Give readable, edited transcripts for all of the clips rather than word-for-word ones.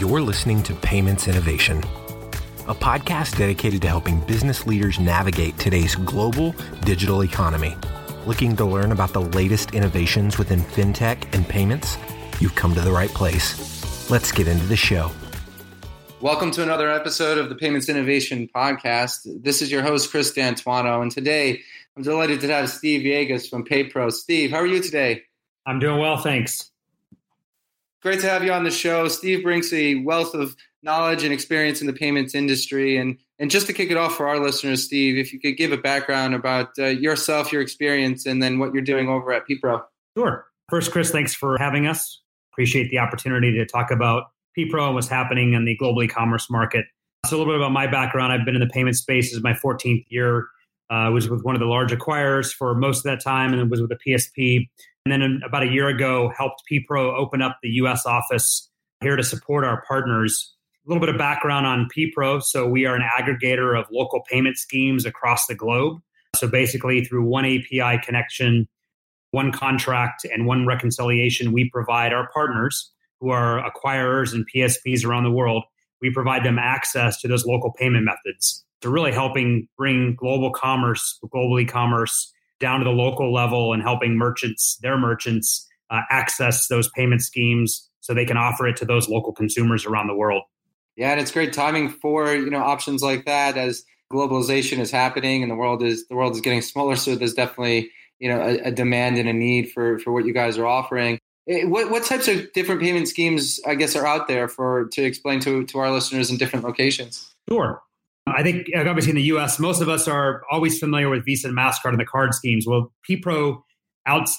You're listening to Payments Innovation, a podcast dedicated to helping business leaders navigate today's global digital economy. Looking to learn about the latest innovations within fintech and payments? You've come to the right place. Let's get into the show. Welcome to another episode of the Payments Innovation Podcast. This is your host, Chris D'Antuano, and today I'm delighted to have Steve Yegas from PayPro. Steve, how are you today? I'm doing well, thanks. Great to have you on the show. Steve brings a wealth of knowledge and experience in the payments industry. And just to kick it off for our listeners, Steve, if you could give a background about yourself, your experience, and then what you're doing over at PayPro. Sure. First, Chris, thanks for having us. Appreciate the opportunity to talk about PayPro and what's happening in the global e-commerce market. So a little bit about my background. I've been in the payment space. This is my 14th year. I was with one of the large acquirers for most of that time, and it was with a PSP. And then about a year ago, helped PayPro open up the U.S. office here to support our partners. A little bit of background on PayPro. So we are an aggregator of local payment schemes across the globe. So basically through one API connection, one contract, and one reconciliation, we provide our partners who are acquirers and PSPs around the world, we provide them access to those local payment methods. So really helping bring global commerce, global e-commerce down to the local level and helping merchants, their merchants, access those payment schemes so they can offer it to those local consumers around the world. Yeah, and it's great timing for, options like that as globalization is happening and the world is getting smaller. So there's definitely, a demand and a need for what you guys are offering. What types of different payment schemes, I guess, are out there to explain to our listeners in different locations? Sure. I think obviously in the U.S., most of us are always familiar with Visa and MasterCard and the card schemes. Well, PayPro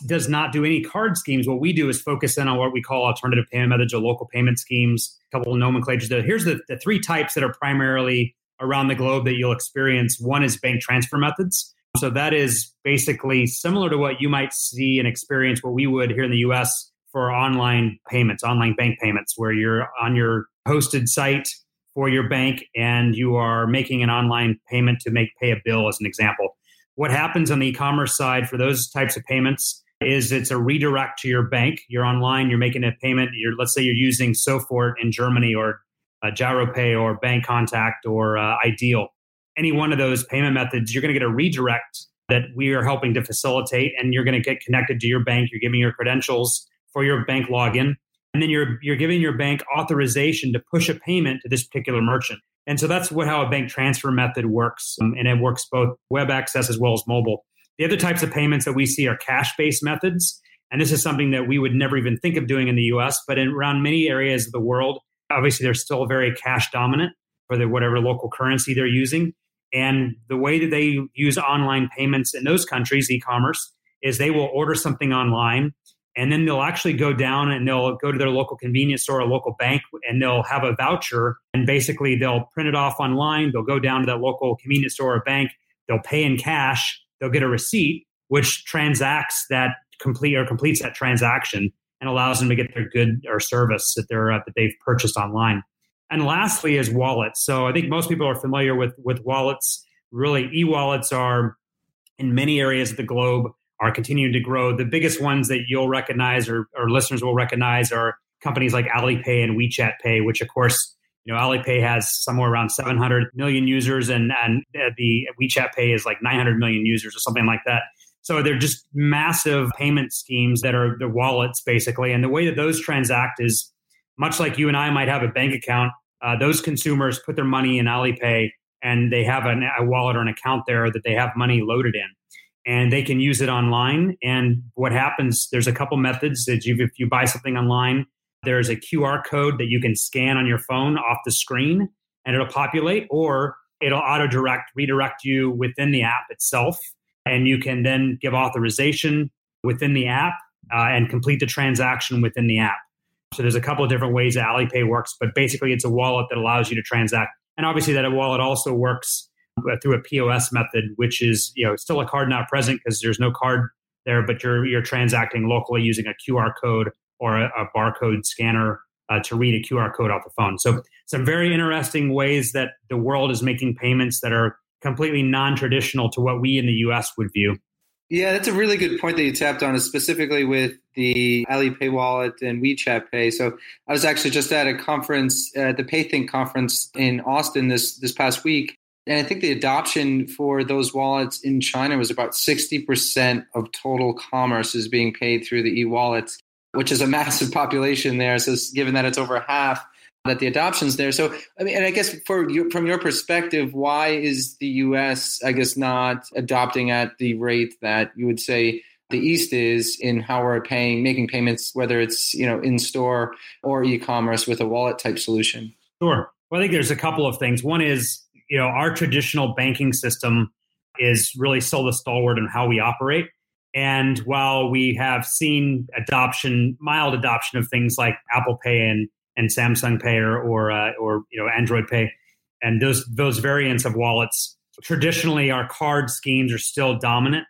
does not do any card schemes. What we do is focus in on what we call alternative payment methods or local payment schemes, a couple of nomenclatures there. Here's the three types that are primarily around the globe that you'll experience. One is bank transfer methods. So that is basically similar to what you might see and experience what we would here in the U.S. for online payments, online bank payments, where you're on your hosted site for your bank and you are making an online payment to pay a bill as an example. What happens on the e-commerce side for those types of payments is it's a redirect to your bank. You're online, you're making a payment. Let's say you're using Sofort in Germany or Gyropay or Bank Contact or Ideal. Any one of those payment methods, you're going to get a redirect that we are helping to facilitate, and you're going to get connected to your bank. You're giving your credentials for your bank login, and then you're giving your bank authorization to push a payment to this particular merchant. And so that's how a bank transfer method works. And it works both web access as well as mobile. The other types of payments that we see are cash-based methods. And this is something that we would never even think of doing in the US, but around many areas of the world, obviously they're still very cash dominant for whatever local currency they're using. And the way that they use online payments in those countries, e-commerce, is they will order something online and then they'll actually go down and they'll go to their local convenience store or local bank and they'll have a voucher and basically they'll print it off online. They'll go down to that local convenience store or bank. They'll pay in cash. They'll get a receipt, which transacts that completes that transaction and allows them to get their good or service that they've purchased online. And lastly is wallets. So I think most people are familiar with wallets. Really, e-wallets are in many areas of the globe are continuing to grow. The biggest ones that you'll recognize or listeners will recognize are companies like Alipay and WeChat Pay, which of course, Alipay has somewhere around 700 million users and the WeChat Pay is like 900 million users or something like that. So they're just massive payment schemes that are the wallets basically. And the way that those transact is much like you and I might have a bank account, those consumers put their money in Alipay and they have a wallet or an account there that they have money loaded in. And they can use it online. And what happens, there's a couple methods that if you buy something online, there's a QR code that you can scan on your phone off the screen and it'll populate or it'll redirect you within the app itself. And you can then give authorization within the app and complete the transaction within the app. So there's a couple of different ways that Alipay works, but basically it's a wallet that allows you to transact. And obviously that wallet also works through a POS method, which is still a card not present because there's no card there, but you're transacting locally using a QR code or a barcode scanner to read a QR code off the phone. So some very interesting ways that the world is making payments that are completely non-traditional to what we in the U.S. would view. Yeah, that's a really good point that you tapped on, is specifically with the Alipay wallet and WeChat Pay. So I was actually just at a conference, the PayThink conference in Austin this past week. And I think the adoption for those wallets in China was about 60% of total commerce is being paid through the e-wallets, which is a massive population there. So given that it's over half, that the adoption's there. So, I mean, and I guess from your perspective, why is the U.S., I guess, not adopting at the rate that you would say the East is in how we're making payments, whether it's, in-store or e-commerce with a wallet-type solution? Sure. Well, I think there's a couple of things. One is, our traditional banking system is really still the stalwart in how we operate. And while we have seen mild adoption of things like Apple Pay and Samsung Pay or Android Pay, and those variants of wallets, traditionally our card schemes are still dominant.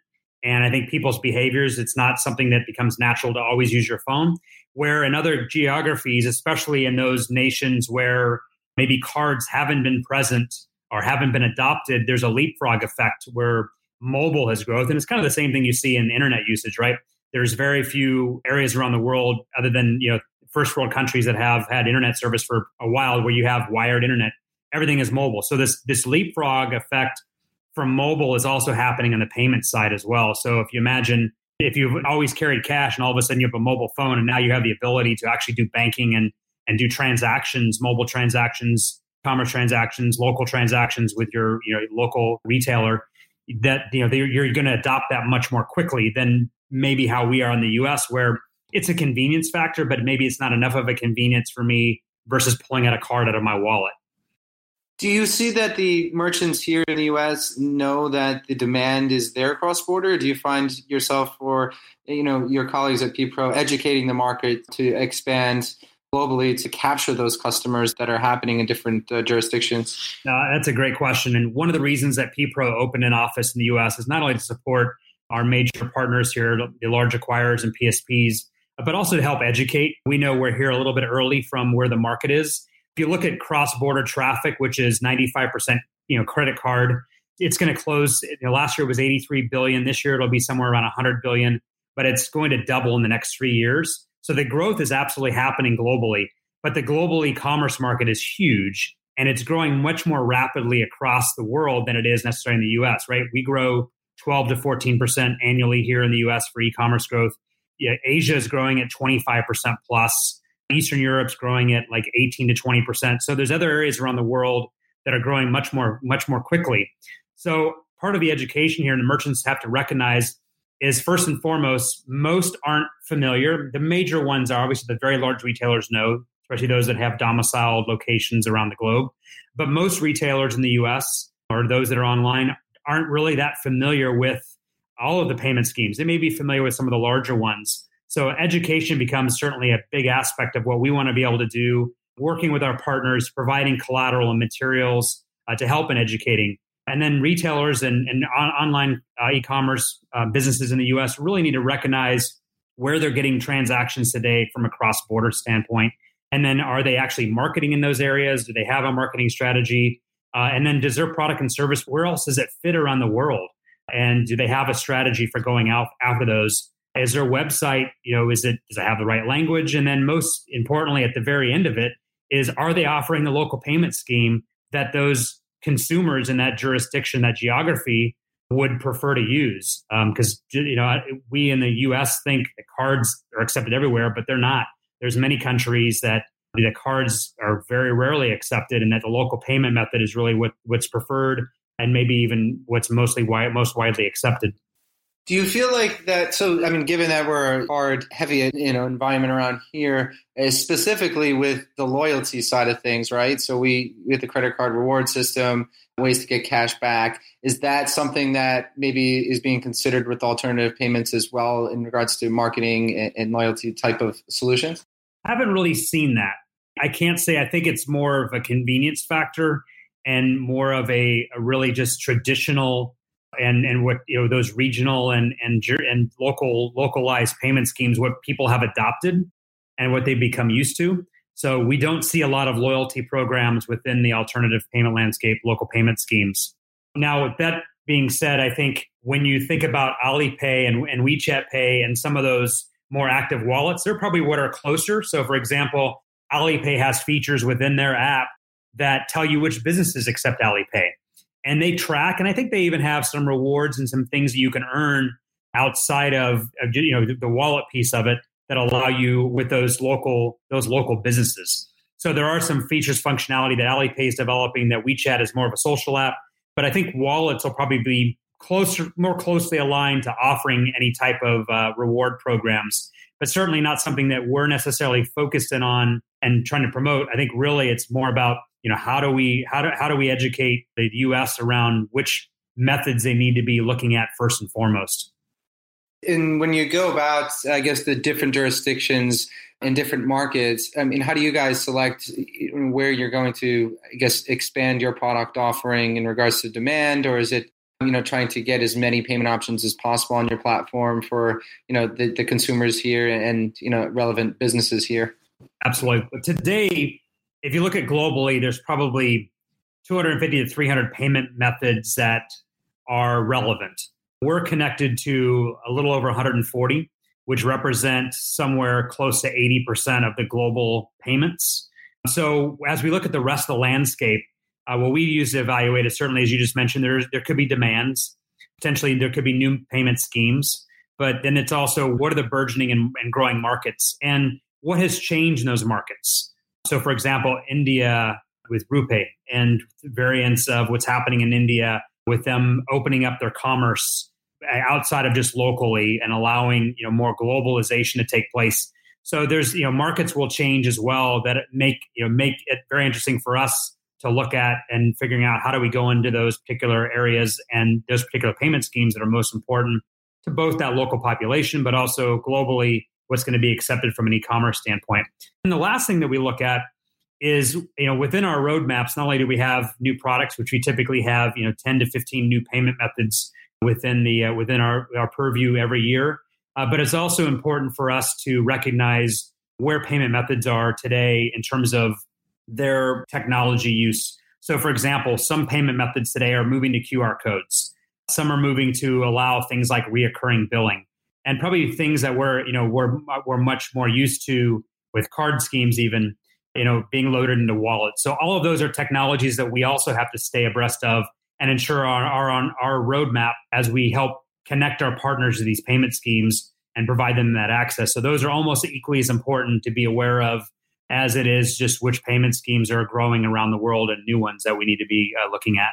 And I think people's behaviors, it's not something that becomes natural to always use your phone. Where in other geographies, especially in those nations where maybe cards haven't been present or haven't been adopted, there's a leapfrog effect where mobile has growth. And it's kind of the same thing you see in internet usage, right? There's very few areas around the world other than, first world countries that have had internet service for a while where you have wired internet. Everything is mobile. So this leapfrog effect from mobile is also happening on the payment side as well. So if you imagine, if you've always carried cash and all of a sudden you have a mobile phone and now you have the ability to actually do banking and do transactions, mobile transactions, commerce transactions, local transactions with your local retailer, that you're going to adopt that much more quickly than maybe how we are in the U.S., where it's a convenience factor, but maybe it's not enough of a convenience for me versus pulling out a card out of my wallet. Do you see that the merchants here in the U.S. know that the demand is there cross-border? Do you find yourself or your colleagues at PayPro educating the market to expand globally to capture those customers that are happening in different jurisdictions? That's a great question. And one of the reasons that PayPro opened an office in the U.S. is not only to support our major partners here, the large acquirers and PSPs, but also to help educate. We know we're here a little bit early from where the market is. If you look at cross-border traffic, which is 95% credit card, it's going to close. Last year it was $83 billion. This year it'll be somewhere around $100 billion, but it's going to double in the next 3 years. So the growth is absolutely happening globally, but the global e-commerce market is huge and it's growing much more rapidly across the world than it is necessarily in the U.S., right? We grow 12 to 14% annually here in the U.S. for e-commerce growth. Asia is growing at 25% plus. Eastern Europe's growing at like 18 to 20%. So there's other areas around the world that are growing much more quickly. So part of the education here, and the merchants have to recognize, is first and foremost, most aren't familiar. The major ones are obviously the very large retailers know, especially those that have domiciled locations around the globe. But most retailers in the US or those that are online aren't really that familiar with all of the payment schemes. They may be familiar with some of the larger ones. So education becomes certainly a big aspect of what we want to be able to do, working with our partners, providing collateral and materials to help in educating. And then retailers and online e-commerce businesses in the U.S. really need to recognize where they're getting transactions today from a cross-border standpoint. And then are they actually marketing in those areas? Do they have a marketing strategy? And then does their product and service, where else does it fit around the world? And do they have a strategy for going out after those? Is their website, does it have the right language? And then most importantly, at the very end of it, are they offering the local payment scheme that those consumers in that jurisdiction, that geography, would prefer to use? Because we in the U.S. think that cards are accepted everywhere, but they're not. There's many countries that the cards are very rarely accepted, and that the local payment method is really what's preferred, and maybe even what's most widely accepted. Do you feel like that? So, I mean, given that we're a card-heavy, environment around here, specifically with the loyalty side of things, right? So we have the credit card reward system, ways to get cash back. Is that something that maybe is being considered with alternative payments as well in regards to marketing and loyalty type of solutions? I haven't really seen that. I can't say. I think it's more of a convenience factor and more of a really just traditional and what those regional and localized payment schemes, what people have adopted and what they've become used to. So we don't see a lot of loyalty programs within the alternative payment landscape, local payment schemes. Now, with that being said, I think when you think about Alipay and WeChat Pay and some of those more active wallets. They're probably what are closer. So for example, Alipay has features within their app that tell you which businesses accept Alipay. And they track, and I think they even have some rewards and some things that you can earn outside of the wallet piece of it that allow you with those local businesses. So there are some features, functionality that Alipay is developing that WeChat is more of a social app. But I think wallets will probably be more closely aligned to offering any type of reward programs, but certainly not something that we're necessarily focused in on and trying to promote. I think really it's more about how do we educate the U.S. around which methods they need to be looking at first and foremost. And when you go about, I guess, the different jurisdictions and different markets, I mean, how do you guys select where you're going to, I guess, expand your product offering in regards to demand? Or is it, trying to get as many payment options as possible on your platform for, the consumers here and, relevant businesses here? Absolutely. But today, if you look at globally, there's probably 250 to 300 payment methods that are relevant. We're connected to a little over 140, which represent somewhere close to 80% of the global payments. So as we look at the rest of the landscape, what we use to evaluate is certainly, as you just mentioned, there could be demands. Potentially, there could be new payment schemes. But then it's also, what are the burgeoning and growing markets? And what has changed in those markets? So, for example, India with RuPay and variants of what's happening in India with them opening up their commerce outside of just locally and allowing, more globalization to take place. So there's, markets will change as well that make it very interesting for us to look at and figuring out how do we go into those particular areas and those particular payment schemes that are most important to both that local population, but also globally, what's going to be accepted from an e-commerce standpoint. And the last thing that we look at is, within our roadmaps, not only do we have new products, which we typically have, 10 to 15 new payment methods within our purview every year. But it's also important for us to recognize where payment methods are today in terms of their technology use. So for example, some payment methods today are moving to QR codes. Some are moving to allow things like reoccurring billing and probably things that we're much more used to with card schemes even, being loaded into wallets. So all of those are technologies that we also have to stay abreast of and ensure are on our roadmap as we help connect our partners to these payment schemes and provide them that access. So those are almost equally as important to be aware of as it is just which payment schemes are growing around the world and new ones that we need to be looking at.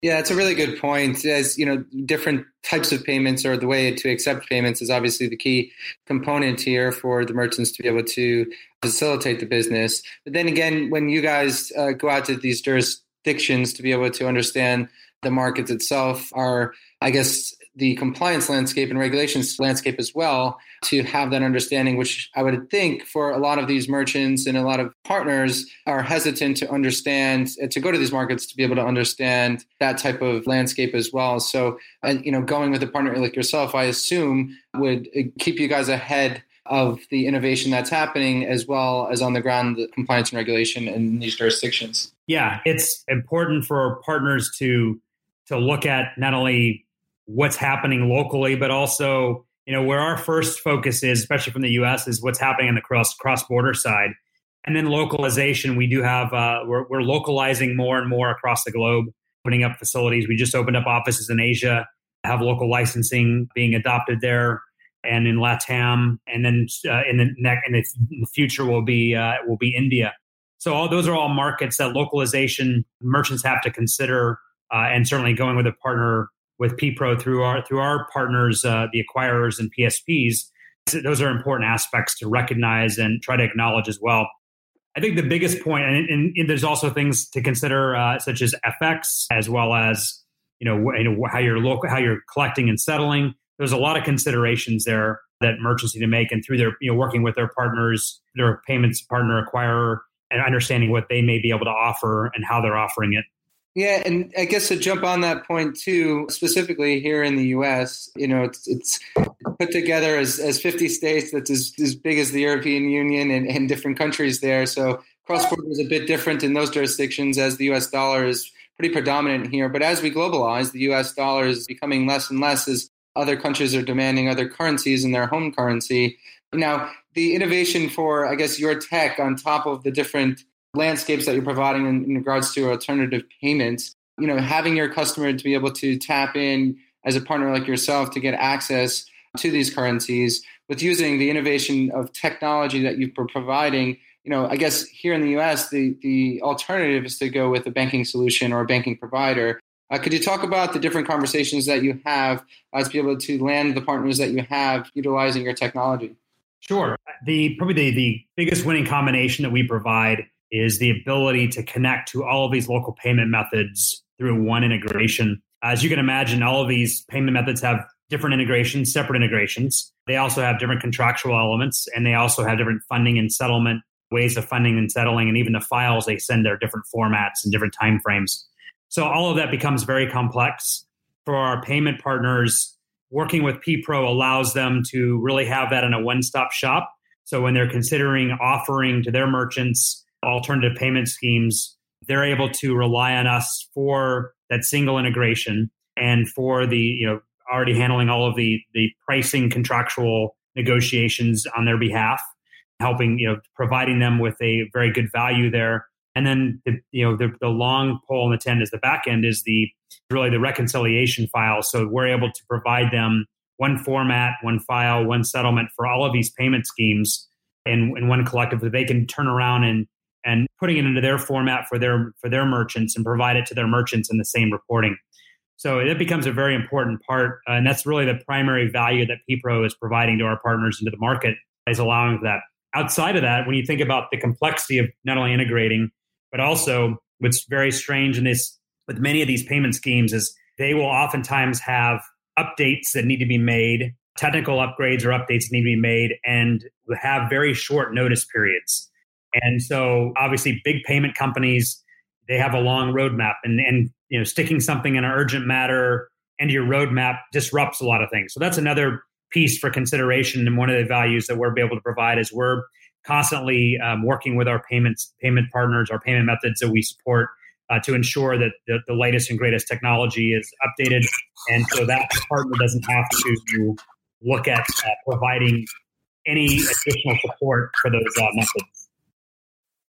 Yeah, it's a really good point. As different types of payments or the way to accept payments is obviously the key component here for the merchants to be able to facilitate the business. But then again, when you guys go out to these jurisdictions to be able to understand the markets itself, are, I guess, the compliance landscape and regulations landscape as well, to have that understanding, which I would think for a lot of these merchants and a lot of partners are hesitant to understand, to go to these markets to be able to understand that type of landscape as well. So, going with a partner like yourself, I assume would keep you guys ahead of the innovation that's happening, as well as on the ground, the compliance and regulation in these jurisdictions. Yeah, it's important for partners to look at not only what's happening locally, but also, where our first focus is, especially from the U.S., is what's happening on the cross-border side. And then localization, we do have, we're localizing more and more across the globe, opening up facilities. We just opened up offices in Asia, have local licensing being adopted there and in LATAM. And then in the future will be India. So those are all markets that localization merchants have to consider, and certainly going with a partner with PayPro through our partners, the acquirers and PSPs, those are important aspects to recognize and try to acknowledge as well. I think the biggest point, and there's also things to consider such as FX, as well as how you're collecting and settling. There's a lot of considerations there that merchants need to make, and through their working with their partners, their payments partner acquirer, and understanding what they may be able to offer and how they're offering it. Yeah, and I guess to jump on that point too, specifically here in the U.S., it's put together as 50 states. That's as big as the European Union and different countries there. So cross-border is a bit different in those jurisdictions, as the U.S. dollar is pretty predominant here. But as we globalize, the U.S. dollar is becoming less and less as other countries are demanding other currencies in their home currency. Now, the innovation for, I guess, your tech on top of the different landscapes that you're providing in regards to alternative payments, you know, having your customer to be able to tap in as a partner like yourself to get access to these currencies with using the innovation of technology that you've been providing, you know, I guess here in the U.S., the alternative is to go with a banking solution or a banking provider. Could you talk about the different conversations that you have to be able to land the partners that you have utilizing your technology? Sure. Probably the biggest winning combination that we provide is the ability to connect to all of these local payment methods through one integration. As you can imagine, all of these payment methods have different integrations, separate integrations. They also have different contractual elements, and they also have different funding and settlement, ways of funding and settling, and even the files they send are different formats and different timeframes. So all of that becomes very complex. For our payment partners, working with PayPro allows them to really have that in a one-stop shop. So when they're considering offering to their merchants alternative payment schemes, they're able to rely on us for that single integration and for the, you know, already handling all of the pricing contractual negotiations on their behalf, helping, you know, providing them with a very good value there. And then, the long pole in the tent is the back end is really the reconciliation file. So we're able to provide them one format, one file, one settlement for all of these payment schemes and one collective that they can turn around and putting it into their format for their merchants and provide it to their merchants in the same reporting. So it becomes a very important part. And that's really the primary value that PayPro is providing to our partners into the market, is allowing that. Outside of that, when you think about the complexity of not only integrating, but also what's very strange in this with many of these payment schemes is they will oftentimes have updates that need to be made, technical upgrades or updates need to be made, and have very short notice periods. And so obviously big payment companies, they have a long roadmap, and you know, sticking something in an urgent matter into your roadmap disrupts a lot of things. So that's another piece for consideration. And one of the values that we're able to provide is we're constantly working with our payment partners, our payment methods that we support to ensure that the latest and greatest technology is updated. And so that partner doesn't have to look at providing any additional support for those methods.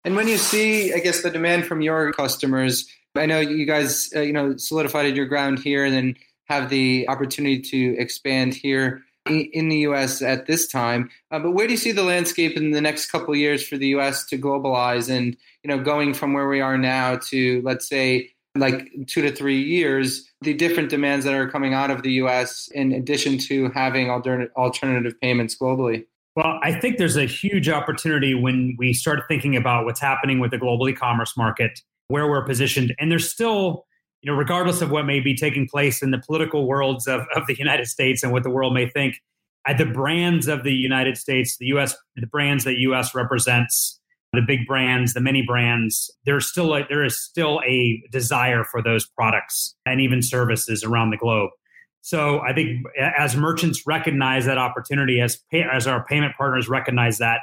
And when you see, I guess, the demand from your customers, I know you guys, solidified your ground here and then have the opportunity to expand here in the U.S. at this time. But where do you see the landscape in the next couple of years for the U.S. to globalize and, you know, going from where we are now to, let's say, like 2 to 3 years, the different demands that are coming out of the U.S. in addition to having alternative payments globally? Well, I think there's a huge opportunity when we start thinking about what's happening with the global e-commerce market, where we're positioned. And there's still, you know, regardless of what may be taking place in the political worlds of the United States and what the world may think, at the brands of the United States, the U.S., the brands that U.S. represents, the big brands, the many brands, there is still a desire for those products and even services around the globe. So I think as merchants recognize that opportunity, as our payment partners recognize that,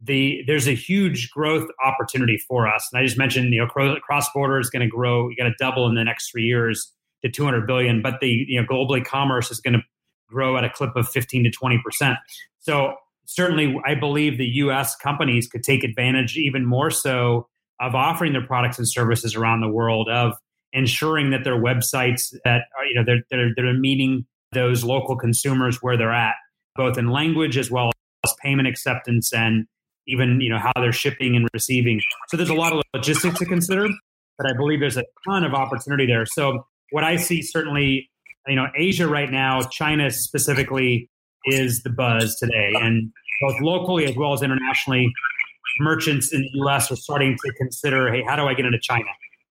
there's a huge growth opportunity for us. And I just mentioned, you know, cross-border is going to grow. You're going to double in the next 3 years to 200 billion. But the, you know, global e-commerce is going to grow at a clip of 15 to 20%. So certainly I believe the U.S. companies could take advantage even more so of offering their products and services around the world, of ensuring that their websites that are, you know, they're meeting those local consumers where they're at, both in language as well as payment acceptance and even, you know, how they're shipping and receiving. So there's a lot of logistics to consider, but I believe there's a ton of opportunity there. So what I see certainly, you know, Asia right now, China specifically, is the buzz today, and both locally as well as internationally, merchants in the U.S. are starting to consider, hey, how do I get into China?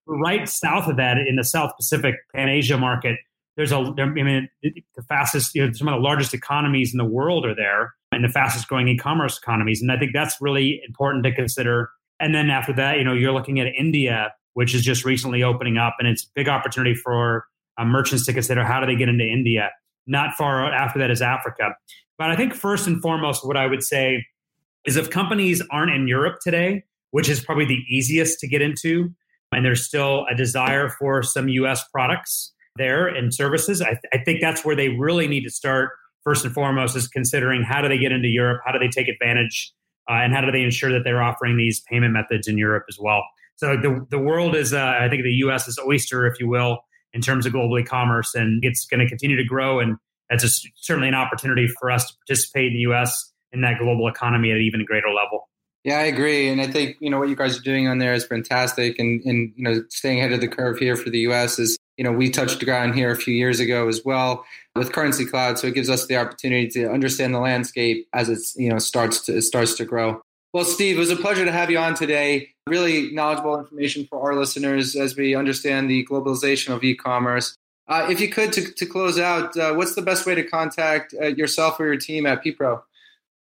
Right south of that, in the South Pacific Pan Asia market, the fastest, you know, some of the largest economies in the world are there, and the fastest growing e-commerce economies. And I think that's really important to consider. And then after that, you know, you're looking at India, which is just recently opening up, and it's a big opportunity for merchants to consider how do they get into India. Not far after that is Africa. But I think first and foremost, what I would say is if companies aren't in Europe today, which is probably the easiest to get into, and there's still a desire for some U.S. products there and services, I think that's where they really need to start first and foremost is considering how do they get into Europe? How do they take advantage? And how do they ensure that they're offering these payment methods in Europe as well? So the world is, I think the U.S. is oyster, if you will, in terms of global e-commerce, and it's going to continue to grow. And that's certainly an opportunity for us to participate in the U.S. in that global economy at an even greater level. Yeah, I agree. And I think, you know, what you guys are doing on there is fantastic. And you know, staying ahead of the curve here for the U.S. is, you know, we touched ground here a few years ago as well with Currency Cloud. So it gives us the opportunity to understand the landscape as it's, you know, starts to grow. Well, Steve, it was a pleasure to have you on today. Really knowledgeable information for our listeners as we understand the globalization of e-commerce. If you could, to close out, what's the best way to contact yourself or your team at PayPro?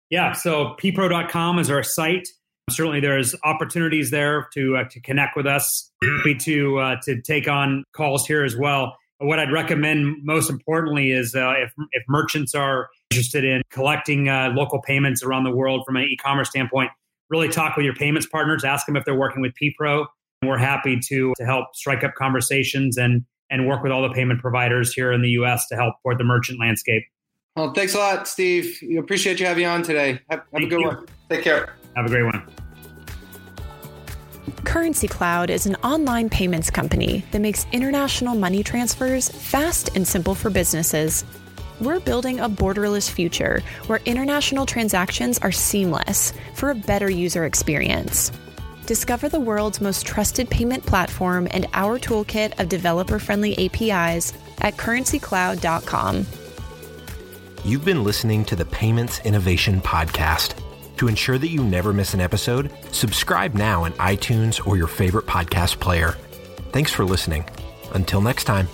Yeah, so PayPro.com is our site. Certainly, there's opportunities there to connect with us, to take on calls here as well. What I'd recommend most importantly is if merchants are interested in collecting local payments around the world from an e-commerce standpoint, really talk with your payments partners, ask them if they're working with PayPro. And we're happy to help strike up conversations and work with all the payment providers here in the U.S. to help support the merchant landscape. Well, thanks a lot, Steve. We appreciate you having you on today. Have a good one. Take care. Have a great one. Currency Cloud is an online payments company that makes international money transfers fast and simple for businesses. We're building a borderless future where international transactions are seamless for a better user experience. Discover the world's most trusted payment platform and our toolkit of developer-friendly APIs at currencycloud.com. You've been listening to the Payments Innovation Podcast. To ensure that you never miss an episode, subscribe now on iTunes or your favorite podcast player. Thanks for listening. Until next time.